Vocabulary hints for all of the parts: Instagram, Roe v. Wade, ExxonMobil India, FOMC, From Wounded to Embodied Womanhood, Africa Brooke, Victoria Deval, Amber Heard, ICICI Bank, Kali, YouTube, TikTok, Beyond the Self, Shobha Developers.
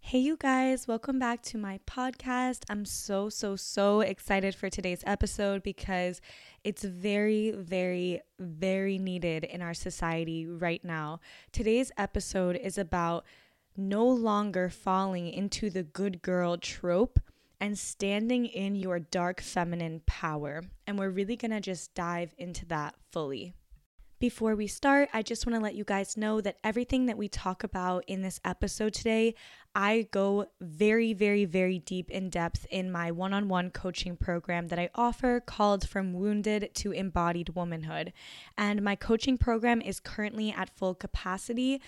Hey you guys, welcome back to my podcast. I'm so excited for today's episode because it's very needed in our society right now. Today's episode is about no longer falling into the good girl trope and standing in your dark feminine power. And we're really gonna just dive into that fully. Before we start, I just want to let you guys know that everything that we talk about in this episode today, I go very deep in depth in my one-on-one coaching program that I offer called From Wounded to Embodied Womanhood. And my coaching program is currently at full capacity.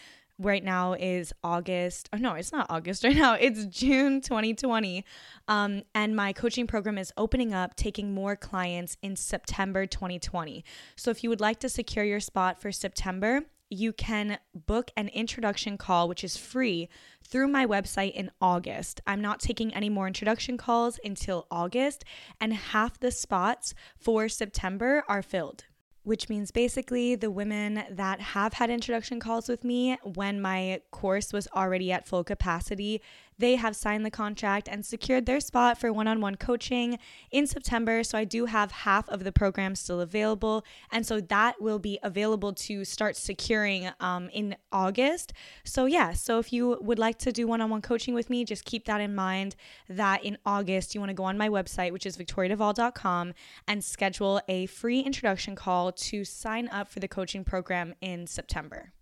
Right now is August. Oh, no, it's not August right now. It's June 2020. And my coaching program is opening up, taking more clients in September 2020. So if you would like to secure your spot for September, you can book an introduction call, which is free, through my website in August. I'm not taking any more introduction calls until August, and half the spots for September are filled. Which means basically the women that have had introduction calls with me when my course was already at full capacity, they have signed the contract and secured their spot for one-on-one coaching in September. So I do have half of the program still available. And so that will be available to start securing in August. So yeah, so if you would like to do one-on-one coaching with me, just keep that in mind that in August, you want to go on my website, which is victoriadeval.com, and schedule a free introduction call to sign up for the coaching program in September.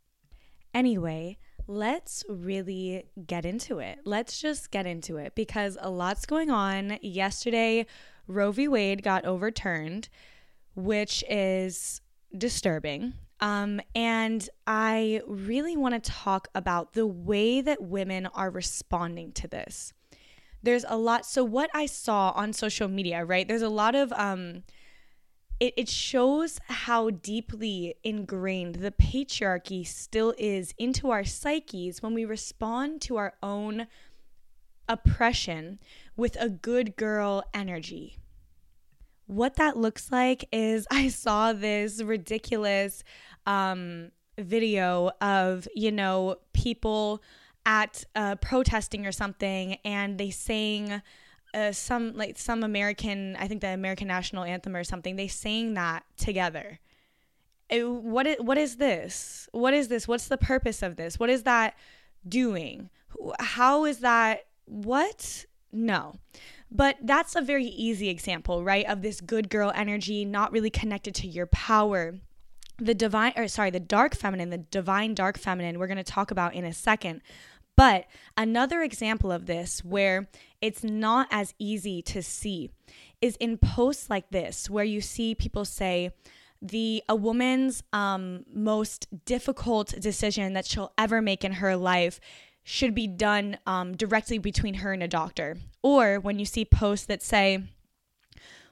Anyway, let's really get into it. Let's just get into it because a lot's going on. Yesterday, Roe v. Wade got overturned, which is disturbing. And I really want to talk about the way that women are responding to this. There's a lot. So what I saw on social media, right? There's a lot of It shows how deeply ingrained the patriarchy still is into our psyches when we respond to our own oppression with a good girl energy. What that looks like is I saw this ridiculous video of, you know, people at protesting or something, and they sang some American, I think the American National Anthem or something, they sang that together. What is this? What's the purpose of this? What is that doing? How is that? What? No. But that's a very easy example, right? Of this good girl energy, not really connected to your power. The dark feminine, the divine dark feminine, we're going to talk about in a second. But another example of this where it's not as easy to see is in posts like this where you see people say a woman's most difficult decision that she'll ever make in her life should be done directly between her and a doctor. Or when you see posts that say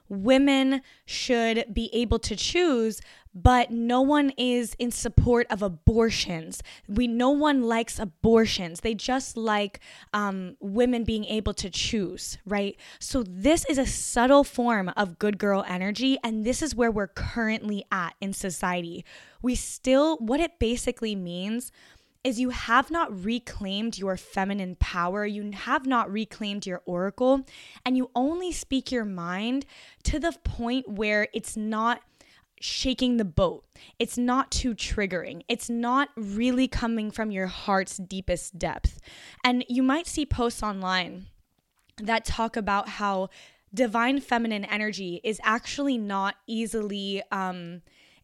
women should be able to choose, but no one is in support of abortions. No one likes abortions. They just like women being able to choose, right? So this is a subtle form of good girl energy, and this is where we're currently at in society. What it basically means is you have not reclaimed your feminine power, you have not reclaimed your oracle, and you only speak your mind to the point where it's not shaking the boat. It's not too triggering. It's not really coming from your heart's deepest depth. And you might see posts online that talk about how divine feminine energy is actually not easily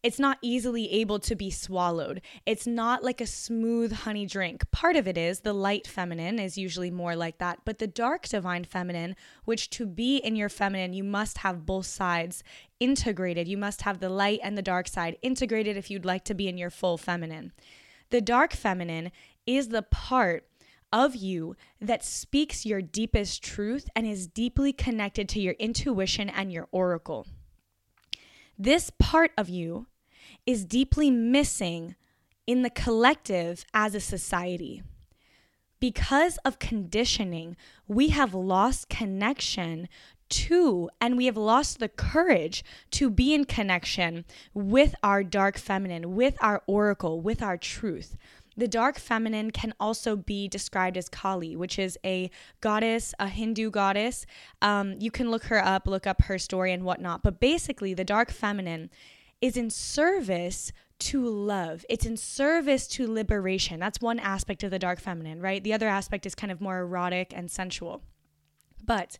it's not easily able to be swallowed. It's not like a smooth honey drink. Part of it is the light feminine is usually more like that, but the dark divine feminine, which to be in your feminine, you must have both sides integrated. You must have the light and the dark side integrated if you'd like to be in your full feminine. The dark feminine is the part of you that speaks your deepest truth and is deeply connected to your intuition and your oracle. This part of you is deeply missing in the collective as a society. Because of conditioning, we have lost connection to, and we have lost the courage to be in connection with our dark feminine, with our oracle, with our truth. The dark feminine can also be described as Kali, which is a goddess, a Hindu goddess. You can look up her story and whatnot. But basically, the dark feminine is in service to love. It's in service to liberation. That's one aspect of the dark feminine, right? The other aspect is kind of more erotic and sensual. But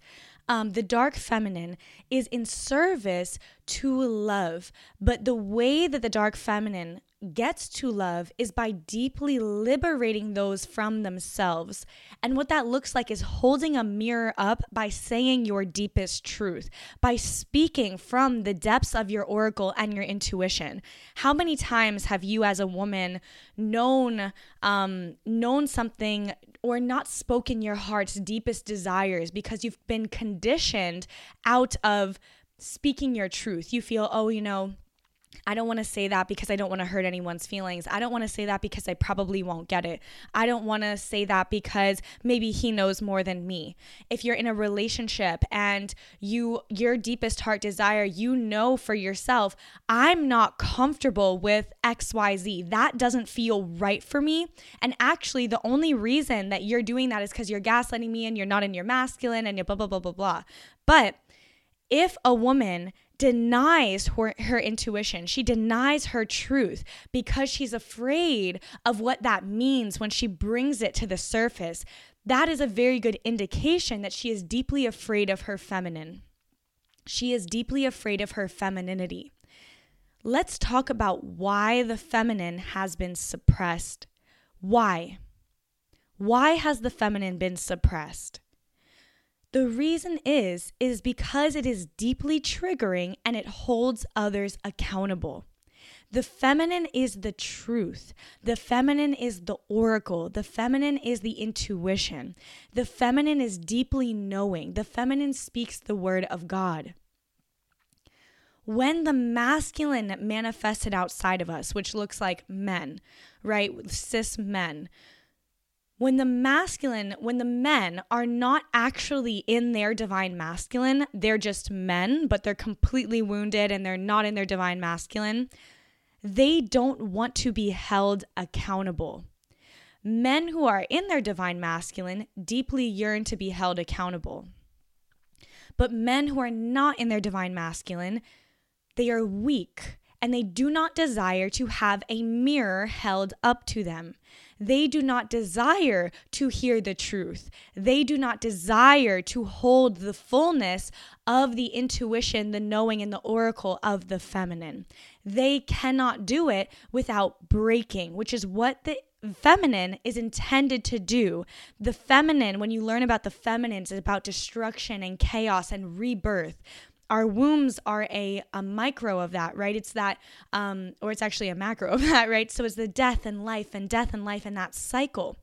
the dark feminine is in service to love. But the way that the dark feminine gets to love is by deeply liberating those from themselves. And what that looks like is holding a mirror up by saying your deepest truth, by speaking from the depths of your oracle and your intuition. How many times have you as a woman known something or not spoken your heart's deepest desires because you've been conditioned out of speaking your truth? You feel, I don't want to say that because I don't want to hurt anyone's feelings. I don't want to say that because I probably won't get it. I don't want to say that because maybe he knows more than me. If you're in a relationship and your deepest heart desire, for yourself, I'm not comfortable with XYZ. That doesn't feel right for me. And actually, the only reason that you're doing that is because you're gaslighting me and you're not in your masculine and you're blah, blah, blah, blah, blah. But if a woman denies her intuition, she denies her truth because she's afraid of what that means when she brings it to the surface, that is a very good indication that she is deeply afraid of her feminine. She is deeply afraid of her femininity. Let's talk about why the feminine has been suppressed. Why? Why has the feminine been suppressed? The reason is because it is deeply triggering and it holds others accountable. The feminine is the truth. The feminine is the oracle. The feminine is the intuition. The feminine is deeply knowing. The feminine speaks the word of God. When the masculine manifested outside of us, which looks like men, right? Cis men. When the men are not actually in their divine masculine, they're just men, but they're completely wounded and they're not in their divine masculine, they don't want to be held accountable. Men who are in their divine masculine deeply yearn to be held accountable. But men who are not in their divine masculine, they are weak and they do not desire to have a mirror held up to them. They do not desire to hear the truth. They do not desire to hold the fullness of the intuition, the knowing, and the oracle of the feminine. They cannot do it without breaking, which is what the feminine is intended to do. The feminine, when you learn about the feminines, is about destruction and chaos and rebirth. Our wombs are a micro of that, right? It's that, or it's actually a macro of that, right? So it's the death and life and that cycle.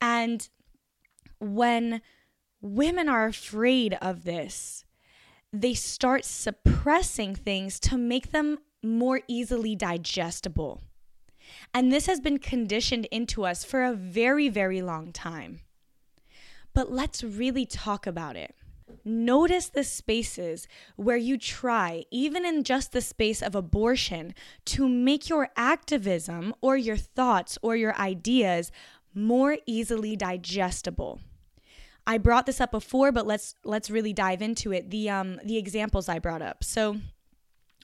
And when women are afraid of this, they start suppressing things to make them more easily digestible. And this has been conditioned into us for a very, very long time. But let's really talk about it. Notice the spaces where you try, even in just the space of abortion, to make your activism or your thoughts or your ideas more easily digestible. I brought this up before, but let's really dive into it. The examples I brought up. So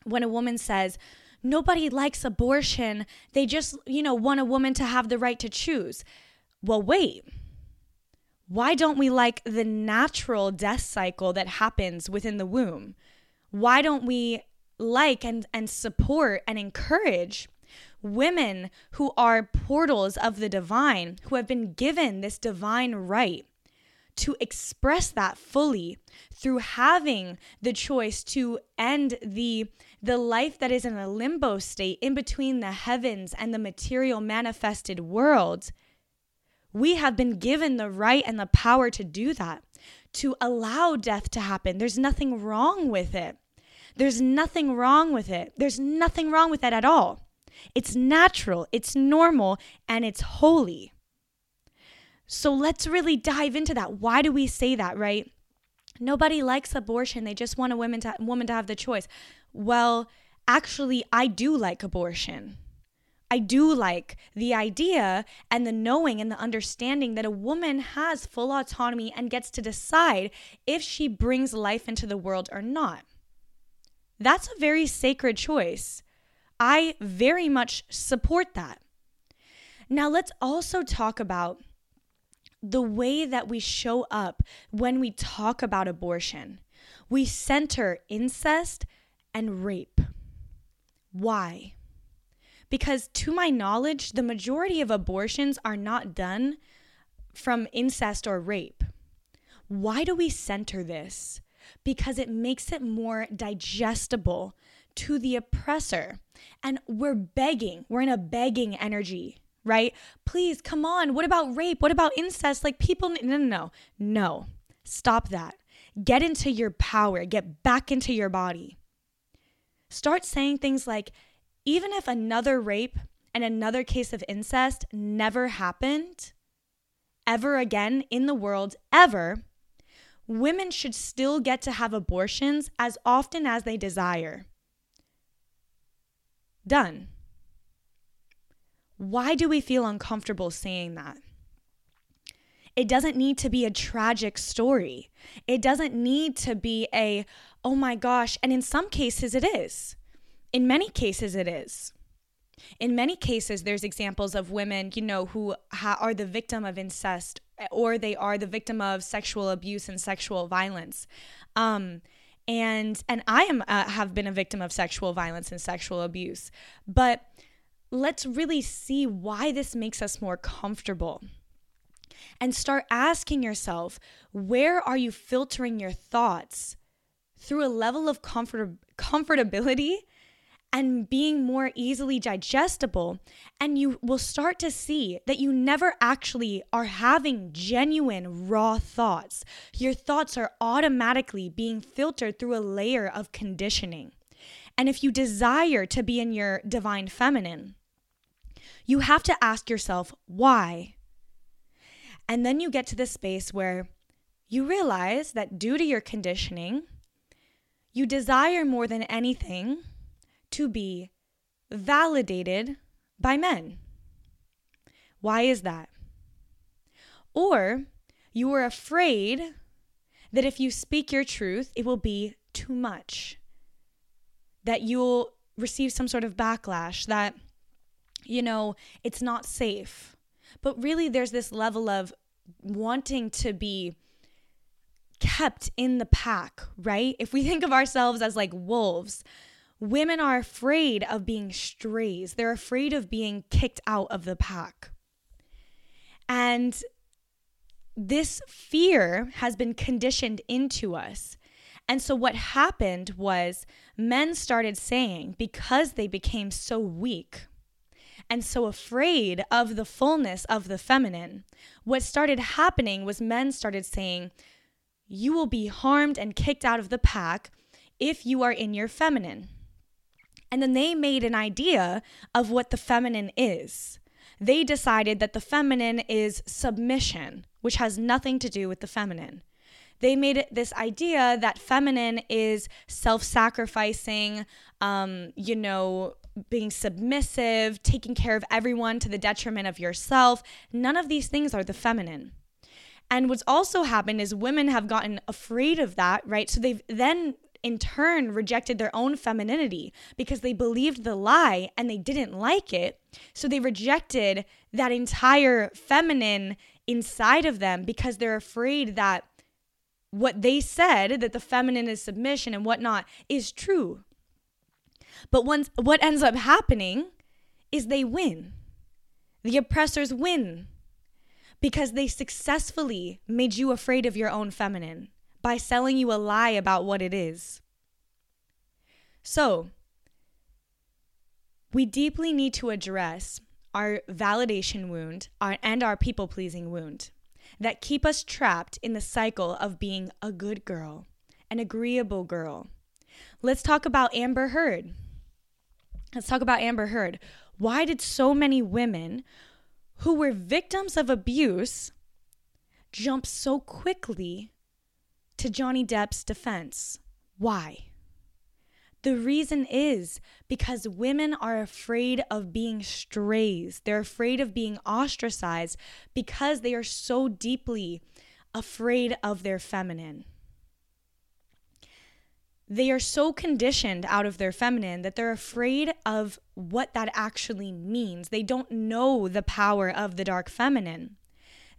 when a woman says, nobody likes abortion, they just, want a woman to have the right to choose. Well, wait. Why don't we like the natural death cycle that happens within the womb? Why don't we like and support and encourage women who are portals of the divine, who have been given this divine right to express that fully through having the choice to end the life that is in a limbo state in between the heavens and the material manifested world? We have been given the right and the power to do that, to allow death to happen. There's nothing wrong with it. There's nothing wrong with it. There's nothing wrong with that at all. It's natural, it's normal, and it's holy. So let's really dive into that. Why do we say that, right? Nobody likes abortion. They just want a woman to have the choice. Well, actually, I do like abortion. I do like the idea and the knowing and the understanding that a woman has full autonomy and gets to decide if she brings life into the world or not. That's a very sacred choice. I very much support that. Now, let's also talk about the way that we show up when we talk about abortion. We center incest and rape. Why? Because to my knowledge, the majority of abortions are not done from incest or rape. Why do we center this? Because it makes it more digestible to the oppressor. And we're begging. We're in a begging energy, right? Please, come on. What about rape? What about incest? Like people, no. Stop that. Get into your power. Get back into your body. Start saying things like, even if another rape and another case of incest never happened, ever again in the world, ever, women should still get to have abortions as often as they desire. Done. Why do we feel uncomfortable saying that? It doesn't need to be a tragic story. It doesn't need to be a, oh my gosh, and in some cases it is. In many cases, it is. In many cases, there's examples of women, who are the victim of incest or they are the victim of sexual abuse and sexual violence. And I have been a victim of sexual violence and sexual abuse. But let's really see why this makes us more comfortable. And start asking yourself, where are you filtering your thoughts through a level of comfortability and being more easily digestible, and you will start to see that you never actually are having genuine raw thoughts. Your thoughts are automatically being filtered through a layer of conditioning. And if you desire to be in your divine feminine, you have to ask yourself why. And then you get to the space where you realize that due to your conditioning, you desire more than anything to be validated by men. Why is that? Or you are afraid that if you speak your truth, it will be too much, that you'll receive some sort of backlash, that, it's not safe. But really there's this level of wanting to be kept in the pack, right? If we think of ourselves as like wolves, women are afraid of being strays. They're afraid of being kicked out of the pack. And this fear has been conditioned into us. And so what happened was men started saying, because they became so weak and so afraid of the fullness of the feminine, what started happening was men started saying, you will be harmed and kicked out of the pack if you are in your feminine. And then they made an idea of what the feminine is. They decided that the feminine is submission, which has nothing to do with the feminine. They made it this idea that feminine is self-sacrificing, being submissive, taking care of everyone to the detriment of yourself. None of these things are the feminine. And what's also happened is women have gotten afraid of that, right? So they've then in turn rejected their own femininity because they believed the lie and they didn't like it. So they rejected that entire feminine inside of them because they're afraid that what they said, that the feminine is submission and whatnot, is true. But what ends up happening is they win. The oppressors win because they successfully made you afraid of your own feminine by selling you a lie about what it is. So, we deeply need to address our validation wound, and our people-pleasing wound that keep us trapped in the cycle of being a good girl, an agreeable girl. Let's talk about Amber Heard. Why did so many women who were victims of abuse jump so quickly to Johnny Depp's defense? Why? The reason is because women are afraid of being strays. They're afraid of being ostracized because they are so deeply afraid of their feminine. They are so conditioned out of their feminine that they're afraid of what that actually means. They don't know the power of the dark feminine.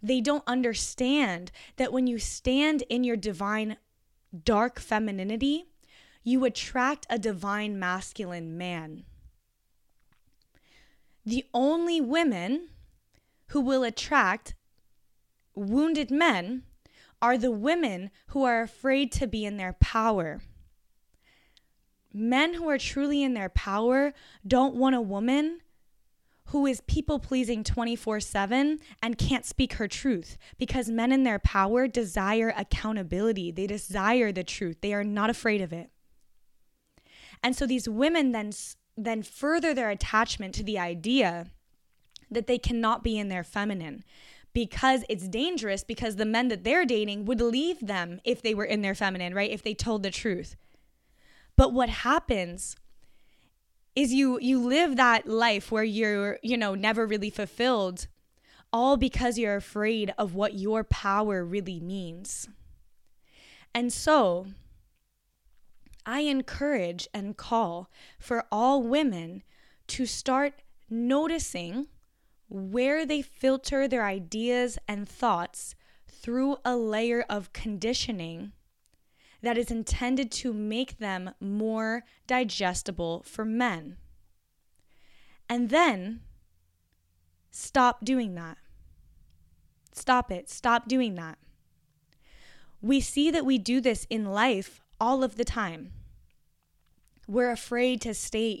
They don't understand that when you stand in your divine dark femininity, you attract a divine masculine man. The only women who will attract wounded men are the women who are afraid to be in their power. Men who are truly in their power don't want a woman who is people-pleasing 24/7 and can't speak her truth, because men in their power desire accountability. They desire the truth. They are not afraid of it. And so these women then further their attachment to the idea that they cannot be in their feminine, because it's dangerous, because the men that they're dating would leave them if they were in their feminine, right? If they told the truth. But what happens is you live that life where you're, never really fulfilled, all because you're afraid of what your power really means. And so I encourage and call for all women to start noticing where they filter their ideas and thoughts through a layer of conditioning that is intended to make them more digestible for men. And then stop doing that. Stop it. Stop doing that. We see that we do this in life all of the time. We're afraid to state,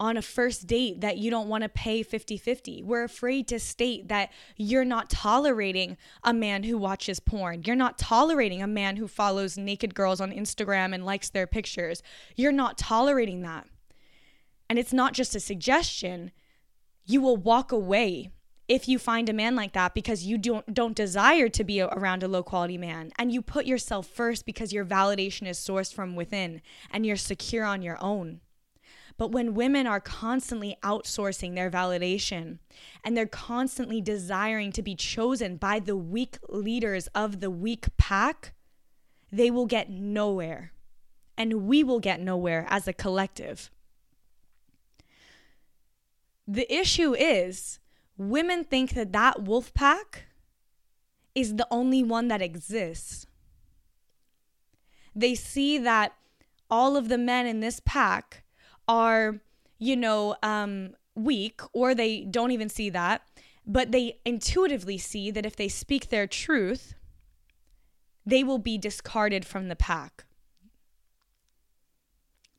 on a first date that you don't want to pay 50-50. We're afraid to state that you're not tolerating a man who watches porn. You're not tolerating a man who follows naked girls on Instagram and likes their pictures. You're not tolerating that. And it's not just a suggestion. You will walk away if you find a man like that because you don't desire to be around a low-quality man. And you put yourself first because your validation is sourced from within and you're secure on your own. But when women are constantly outsourcing their validation and they're constantly desiring to be chosen by the weak leaders of the weak pack, they will get nowhere. And we will get nowhere as a collective. The issue is women think that wolf pack is the only one that exists. They see that all of the men in this pack are, weak, or they don't even see that, but they intuitively see that if they speak their truth, they will be discarded from the pack.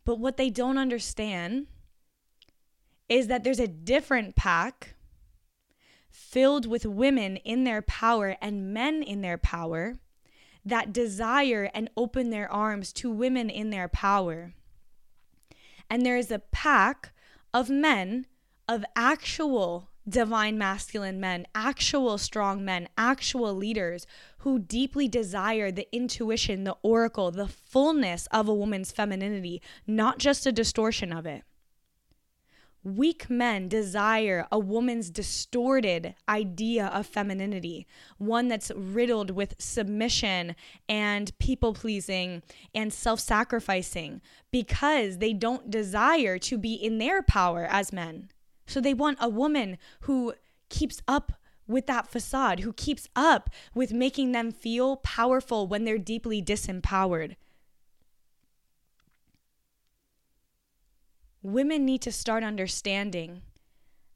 But what they don't understand is that there's a different pack filled with women in their power and men in their power that desire and open their arms to women in their power. And there is a pack of men, of actual divine masculine men, actual strong men, actual leaders who deeply desire the intuition, the oracle, the fullness of a woman's femininity, not just a distortion of it. Weak men desire a woman's distorted idea of femininity, one that's riddled with submission and people-pleasing and self-sacrificing, because they don't desire to be in their power as men. So they want a woman who keeps up with that facade, who keeps up with making them feel powerful when they're deeply disempowered. Women need to start understanding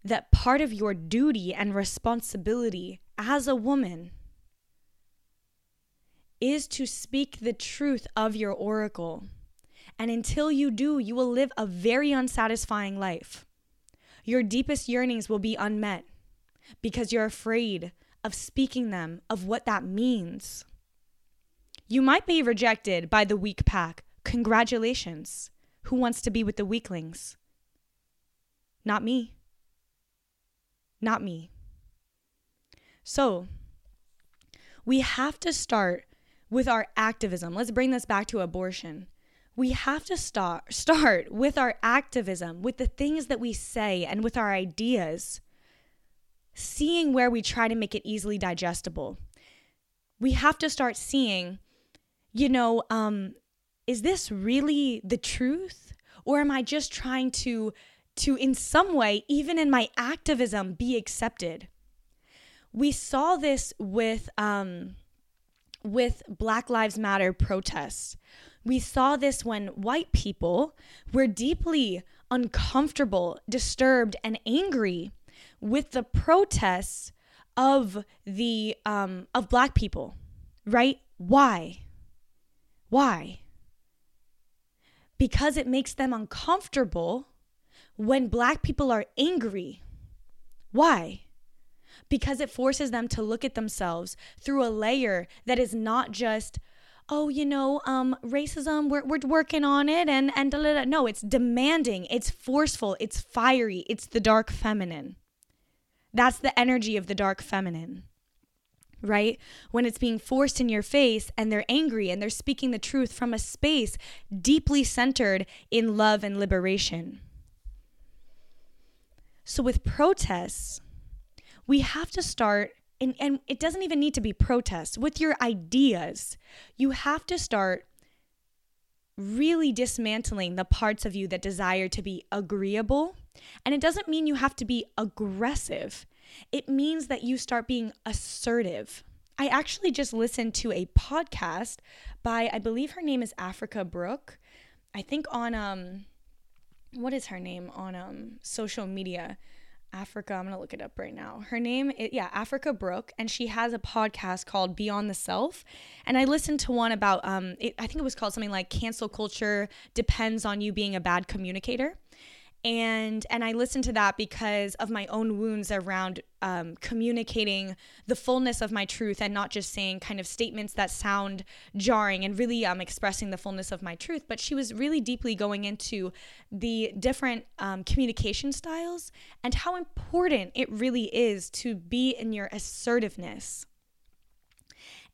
that part of your duty and responsibility as a woman is to speak the truth of your oracle. And until you do, you will live a very unsatisfying life. Your deepest yearnings will be unmet because you're afraid of speaking them, of what that means. You might be rejected by the weak pack. Congratulations. Who wants to be with the weaklings? Not me. Not me. So we have to start with our activism. Let's bring this back to abortion. We have to start with our activism, with the things that we say and with our ideas, seeing where we try to make it easily digestible. We have to start seeing, is this really the truth? Or am I just trying to in some way, even in my activism, be accepted? We saw this with Black Lives Matter protests. We saw this when white people were deeply uncomfortable, disturbed, and angry with the protests of the of Black people, right? Why? Because it makes them uncomfortable when Black people are angry. Why? Because it forces them to look at themselves through a layer that is not just, racism, we're working on it and da, da, da. No, it's demanding, it's forceful, it's fiery, it's the dark feminine. That's the energy of the dark feminine, right? When it's being forced in your face and they're angry and they're speaking the truth from a space deeply centered in love and liberation. So with protests, we have to start, and it doesn't even need to be protests, with your ideas. You have to start really dismantling the parts of you that desire to be agreeable. And it doesn't mean you have to be aggressive. It means that you start being assertive. I actually just listened to a podcast by, I believe her name is Africa Brooke. I think on, what is her name on social media? Africa, I'm going to look it up right now. Her name is, Africa Brooke, and she has a podcast called Beyond the Self. And I listened to one about, I think it was called something like Cancel Culture Depends on You Being a Bad Communicator. And I listened to that because of my own wounds around communicating the fullness of my truth and not just saying kind of statements that sound jarring and really expressing the fullness of my truth. But she was really deeply going into the different communication styles and how important it really is to be in your assertiveness.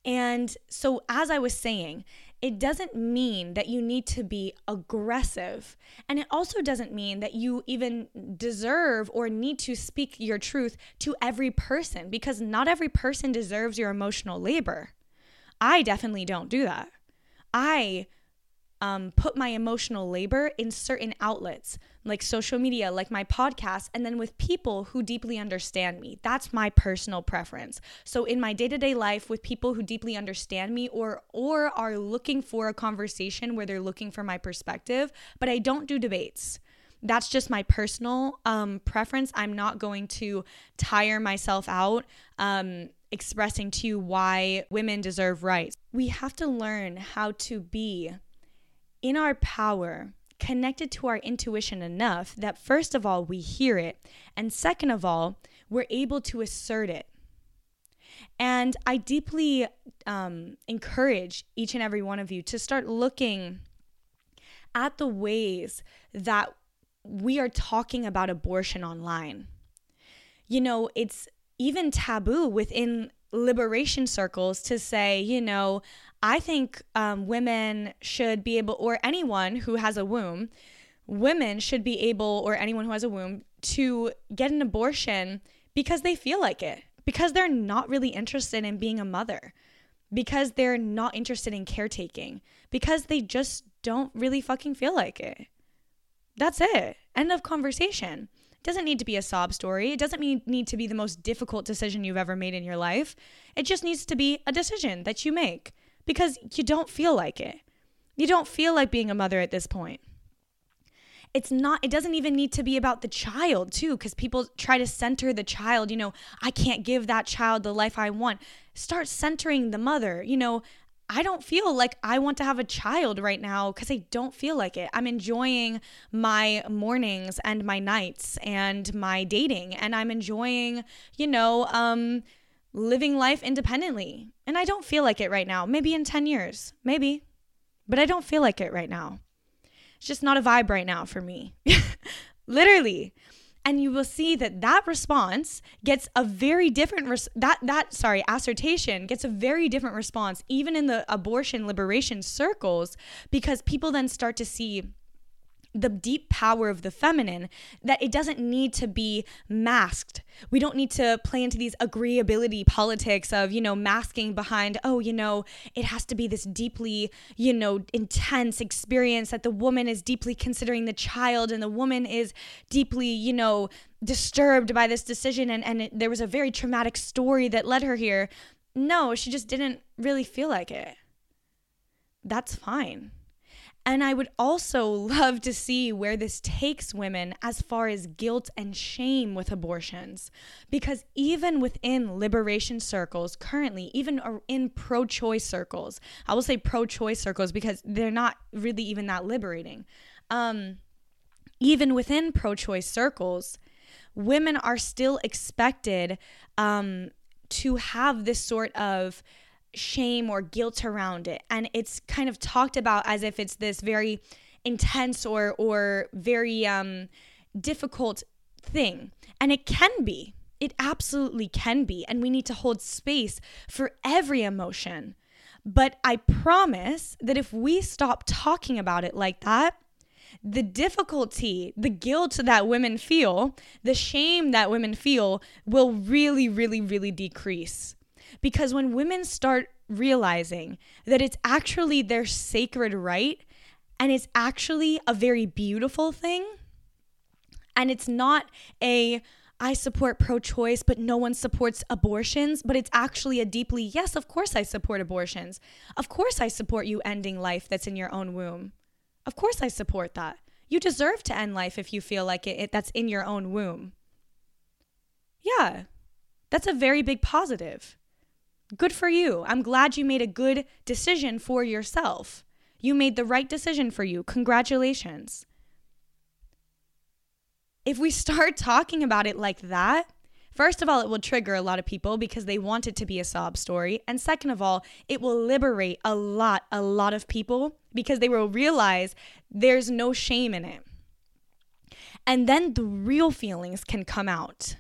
And so as I was saying, it doesn't mean that you need to be aggressive. And it also doesn't mean that you even deserve or need to speak your truth to every person, because not every person deserves your emotional labor. I definitely don't do that. I put my emotional labor in certain outlets, like social media, like my podcast, and then with people who deeply understand me. That's my personal preference. So in my day-to-day life with people who deeply understand me or are looking for a conversation where they're looking for my perspective, but I don't do debates. That's just my personal preference. I'm not going to tire myself out expressing to you why women deserve rights. We have to learn how to be in our power, connected to our intuition enough that first of all, we hear it. And second of all, we're able to assert it. And I deeply encourage each and every one of you to start looking at the ways that we are talking about abortion online. It's even taboo within liberation circles to say, I think women should be able, or anyone who has a womb, women should be able, or anyone who has a womb, to get an abortion because they feel like it, because they're not really interested in being a mother, because they're not interested in caretaking, because they just don't really fucking feel like it. That's it. End of conversation. It doesn't need to be a sob story. It doesn't need to be the most difficult decision you've ever made in your life. It just needs to be a decision that you make. Because you don't feel like it. You don't feel like being a mother at this point. It doesn't even need to be about the child too, because people try to center the child. I can't give that child the life I want. Start centering the mother. I don't feel like I want to have a child right now because I don't feel like it. I'm enjoying my mornings and my nights and my dating, and I'm enjoying, living life independently. And I don't feel like it right now. Maybe in 10 years, maybe, but I don't feel like it right now. It's just not a vibe right now for me, literally. And you will see that response gets a very different assertion gets a very different response even in the abortion liberation circles, because people then start to see the deep power of the feminine, that it doesn't need to be masked. We don't need to play into these agreeability politics of, masking behind, it has to be this deeply, intense experience that the woman is deeply considering the child and the woman is deeply, disturbed by this decision. And there was a very traumatic story that led her here. No, she just didn't really feel like it. That's fine. And I would also love to see where this takes women as far as guilt and shame with abortions. Because even within liberation circles currently, even in pro-choice circles, I will say pro-choice circles because they're not really even that liberating. Even within pro-choice circles, women are still expected to have this sort of shame or guilt around it, and it's kind of talked about as if it's this very intense or very difficult thing, and it can be. It absolutely can be, and we need to hold space for every emotion. But I promise that if we stop talking about it like that, the difficulty, the guilt that women feel, the shame that women feel will really, really, really decrease. Because when women start realizing that it's actually their sacred right and it's actually a very beautiful thing, and it's not I support pro-choice but no one supports abortions, but it's actually a deeply, yes, of course I support abortions. Of course I support you ending life that's in your own womb. Of course I support that. You deserve to end life if you feel like it that's in your own womb. Yeah, that's a very big positive. Good for you. I'm glad you made a good decision for yourself. You made the right decision for you. Congratulations. If we start talking about it like that, first of all, it will trigger a lot of people because they want it to be a sob story. And second of all, it will liberate a lot of people because they will realize there's no shame in it. And then the real feelings can come out.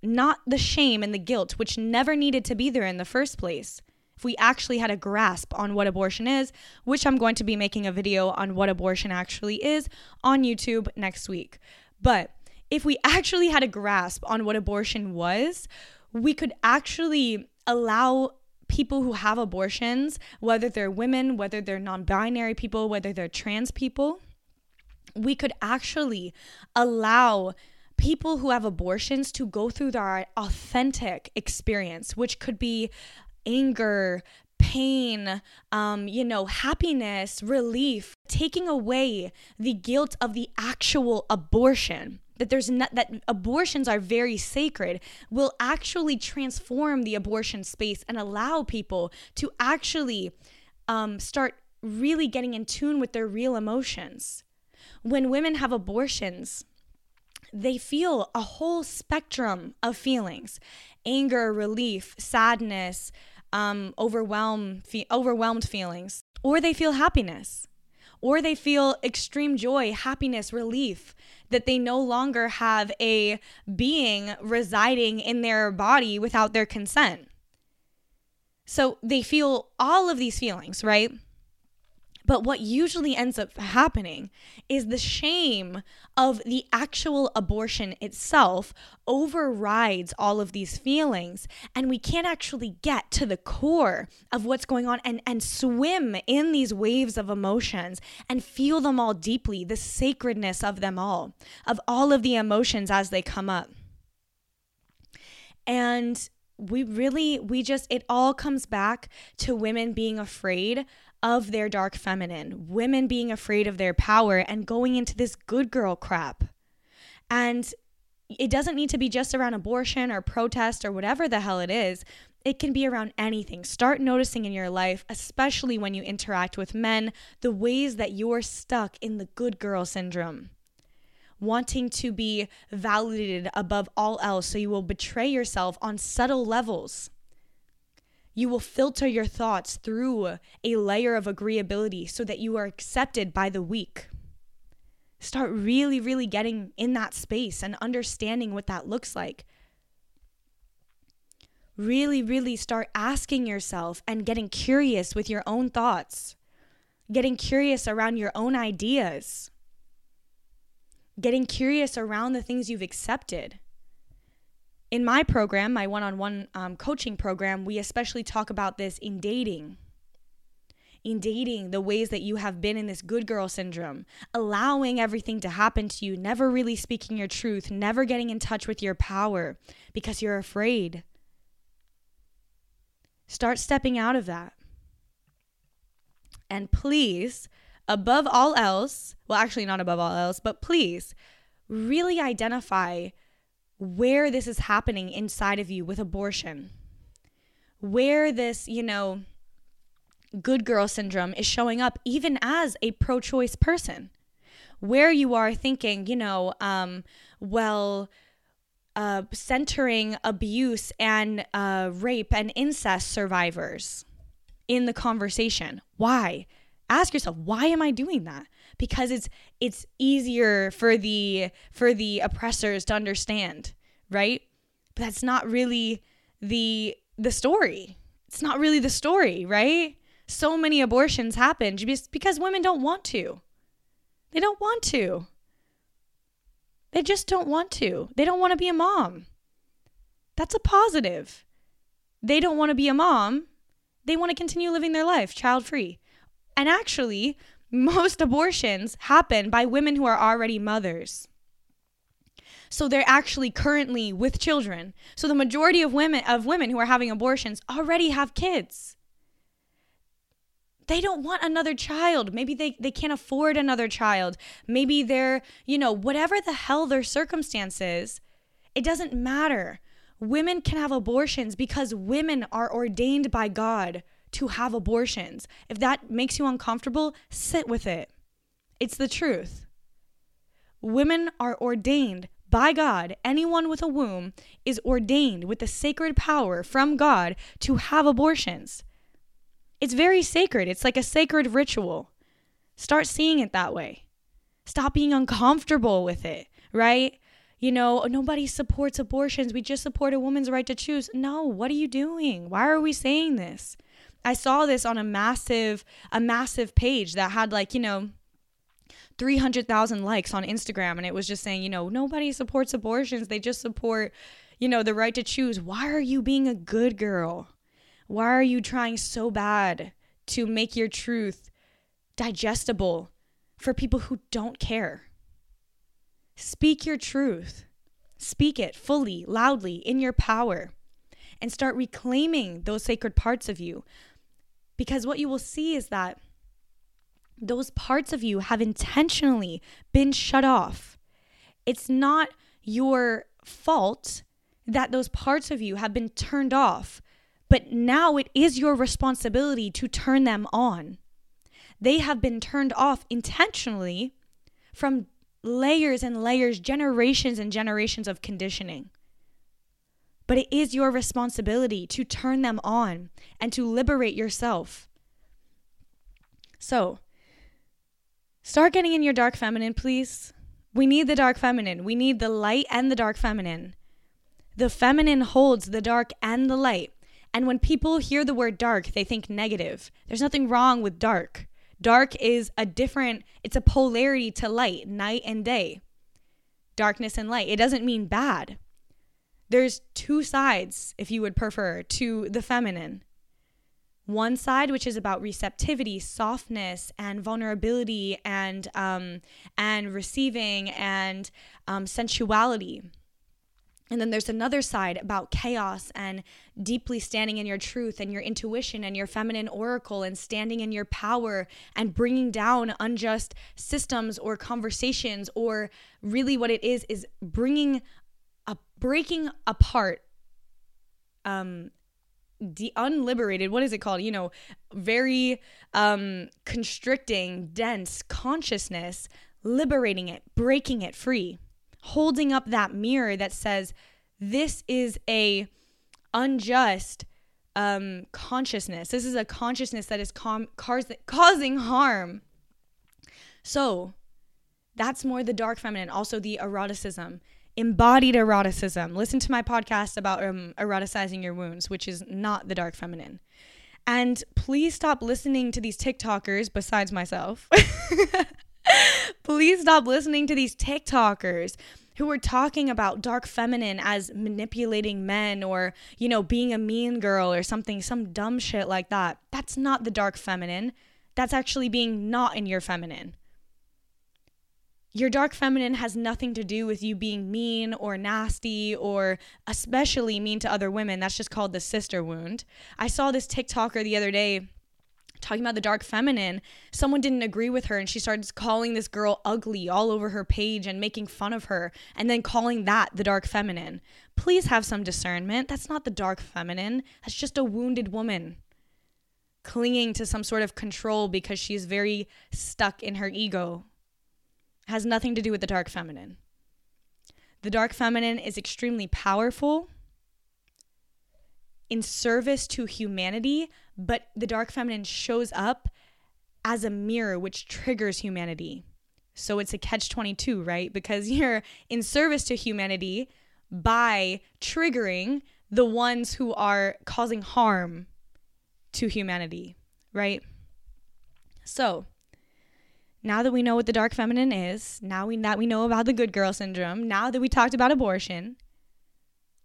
Not the shame and the guilt, which never needed to be there in the first place. If we actually had a grasp on what abortion is, which I'm going to be making a video on what abortion actually is on YouTube next week. But if we actually had a grasp on what abortion was, we could actually allow people who have abortions, whether they're women, whether they're non-binary people, whether they're trans people, we could actually allow people who have abortions to go through their authentic experience, which could be anger, pain, happiness, relief, taking away the guilt of the actual abortion, that abortions are very sacred, will actually transform the abortion space and allow people to actually start really getting in tune with their real emotions. When women have abortions, they feel a whole spectrum of feelings: anger, relief, sadness, overwhelmed feelings, or they feel happiness, or they feel extreme joy, happiness, relief, that they no longer have a being residing in their body without their consent. So they feel all of these feelings, right? But what usually ends up happening is the shame of the actual abortion itself overrides all of these feelings, and we can't actually get to the core of what's going on and swim in these waves of emotions and feel them all deeply, the sacredness of them all, of all of the emotions as they come up. And it all comes back to women being afraid of their dark feminine, women being afraid of their power and going into this good girl crap. And it doesn't need to be just around abortion or protest or whatever the hell it is. It can be around anything. Start noticing in your life, especially when you interact with men, the ways that you're stuck in the good girl syndrome, wanting to be validated above all else, so you will betray yourself on subtle levels. You will filter your thoughts through a layer of agreeability so that you are accepted by the weak. Start really, really getting in that space and understanding what that looks like. Really, really start asking yourself and getting curious with your own thoughts, getting curious around your own ideas, getting curious around the things you've accepted. In my program, my one-on-one coaching program, we especially talk about this in dating. In dating, the ways that you have been in this good girl syndrome, allowing everything to happen to you, never really speaking your truth, never getting in touch with your power because you're afraid. Start stepping out of that. And please, above all else, well, actually not above all else, but please really identify where this is happening inside of you with abortion, where this, good girl syndrome is showing up even as a pro-choice person, where you are thinking, centering abuse and rape and incest survivors in the conversation. Why? Ask yourself, why am I doing that? Because it's easier for the oppressors to understand, right? But that's not really the story. It's not really the story, right? So many abortions happen just because women don't want to. They don't want to. They just don't want to. They don't want to be a mom. That's a positive. They don't want to be a mom. They want to continue living their life child-free. And actually, most abortions happen by women who are already mothers. So they're actually currently with children. So the majority of women who are having abortions already have kids. They don't want another child. Maybe they can't afford another child. Maybe they're, whatever the hell their circumstance is, it doesn't matter. Women can have abortions because women are ordained by God to have abortions. If that makes you uncomfortable, sit with it. It's the truth. Women are ordained by God. Anyone with a womb is ordained with the sacred power from God to have abortions. It's very sacred. It's like a sacred ritual. Start seeing it that way. Stop being uncomfortable with it, right? Nobody supports abortions. We just support a woman's right to choose. No, what are you doing? Why are we saying this? I saw this on a massive page that had 300,000 likes on Instagram. And it was just saying, nobody supports abortions. They just support, the right to choose. Why are you being a good girl? Why are you trying so bad to make your truth digestible for people who don't care? Speak your truth. Speak it fully, loudly, in your power. And start reclaiming those sacred parts of you. Because what you will see is that those parts of you have intentionally been shut off. It's not your fault that those parts of you have been turned off, but now it is your responsibility to turn them on. They have been turned off intentionally from layers and layers, generations and generations of conditioning. But it is your responsibility to turn them on and to liberate yourself. So, start getting in your dark feminine, please. We need the dark feminine. We need the light and the dark feminine. The feminine holds the dark and the light. And when people hear the word dark, they think negative. There's nothing wrong with dark. Dark is it's a polarity to light, night and day. Darkness and light. It doesn't mean bad. There's two sides, if you would prefer, to the feminine. One side, which is about receptivity, softness, and vulnerability, and receiving, and sensuality. And then there's another side about chaos and deeply standing in your truth and your intuition and your feminine oracle and standing in your power and bringing down unjust systems or conversations, or really what it is breaking apart unliberated, what is it called? You know, very constricting, dense consciousness, liberating it, breaking it free, holding up that mirror that says, this is a unjust consciousness. This is a consciousness that is causing harm. So that's more the dark feminine, also the eroticism, embodied eroticism. Listen to my podcast about eroticizing your wounds, which is not the dark feminine. And please stop listening to these TikTokers besides myself. Please stop listening to these TikTokers who are talking about dark feminine as manipulating men or, you know, being a mean girl or something, some dumb shit like that. That's not the dark feminine. That's actually being not in your feminine. Your dark feminine has nothing to do with you being mean or nasty or especially mean to other women. That's just called the sister wound. I saw this TikToker the other day talking about the dark feminine. Someone didn't agree with her and she started calling this girl ugly all over her page and making fun of her and then calling that the dark feminine. Please have some discernment. That's not the dark feminine. That's just a wounded woman clinging to some sort of control because she is very stuck in her ego. It has nothing to do with the dark feminine. The dark feminine is extremely powerful in service to humanity, but the dark feminine shows up as a mirror which triggers humanity. So it's a catch-22, right? Because you're in service to humanity by triggering the ones who are causing harm to humanity, right? So now that we know what the dark feminine is, now that we know about the good girl syndrome, now that we talked about abortion,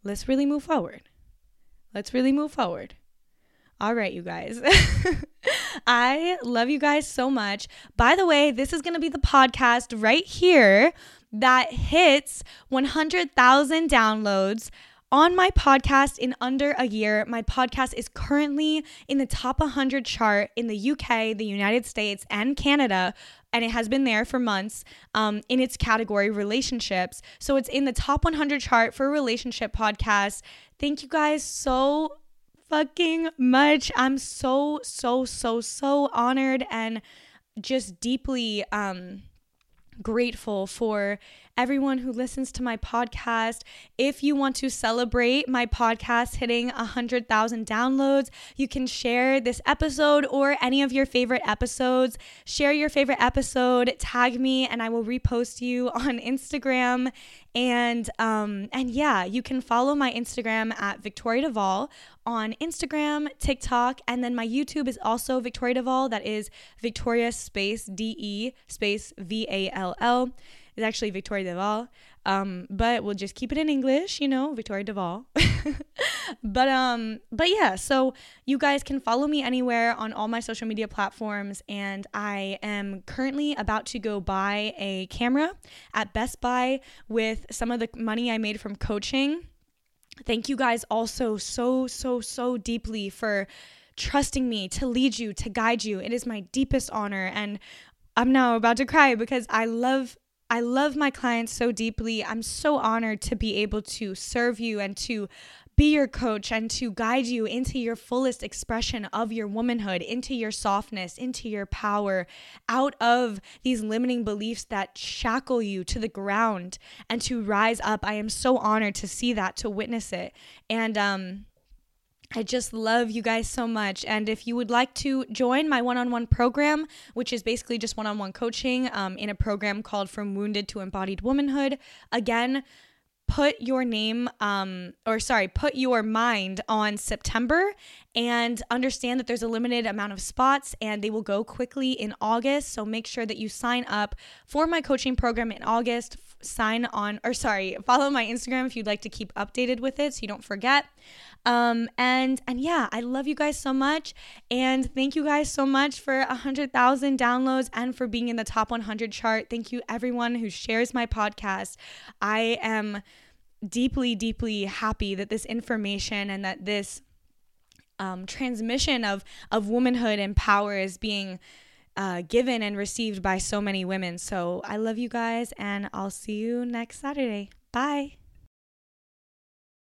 let's really move forward. Let's really move forward. All right, you guys. I love you guys so much. By the way, this is going to be the podcast right here that hits 100,000 downloads on my podcast in under a year. My podcast is currently in the top 100 chart in the UK, the United States, and Canada. And it has been there for months in its category, relationships. So it's in the top 100 chart for relationship podcasts. Thank you guys so fucking much. I'm so, so, so, so honored and just deeply grateful for everyone who listens to my podcast. If you want to celebrate my podcast hitting 100,000 downloads, you can share this episode or any of your favorite episodes. Share your favorite episode, tag me, and I will repost you on Instagram. And yeah, you can follow my Instagram at Victoria Deval on Instagram, TikTok, and then my YouTube is also Victoria Deval. That is Victoria space DE space VALL. It's actually Victoria Deval, but we'll just keep it in English, you know, Victoria Deval. But yeah, so you guys can follow me anywhere on all my social media platforms, and I am currently about to go buy a camera at Best Buy with some of the money I made from coaching. Thank you guys also so, so, so deeply for trusting me to lead you, to guide you. It is my deepest honor, and I'm now about to cry because I love my clients so deeply. I'm so honored to be able to serve you and to be your coach and to guide you into your fullest expression of your womanhood, into your softness, into your power, out of these limiting beliefs that shackle you to the ground and to rise up. I am so honored to see that, to witness it. And I just love you guys so much. And if you would like to join my one-on-one program, which is basically just one-on-one coaching in a program called From Wounded to Embodied Womanhood, again, put your name, put your mind on September and understand that there's a limited amount of spots and they will go quickly in August. So make sure that you sign up for my coaching program in August. Follow my Instagram if you'd like to keep updated with it so you don't forget. And yeah, I love you guys so much. And thank you guys so much for 100,000 downloads and for being in the top 100 chart. Thank you everyone who shares my podcast. I am deeply, deeply happy that this information and that this transmission of womanhood and power is being given and received by so many women. So I love you guys, and I'll see you next Saturday. Bye.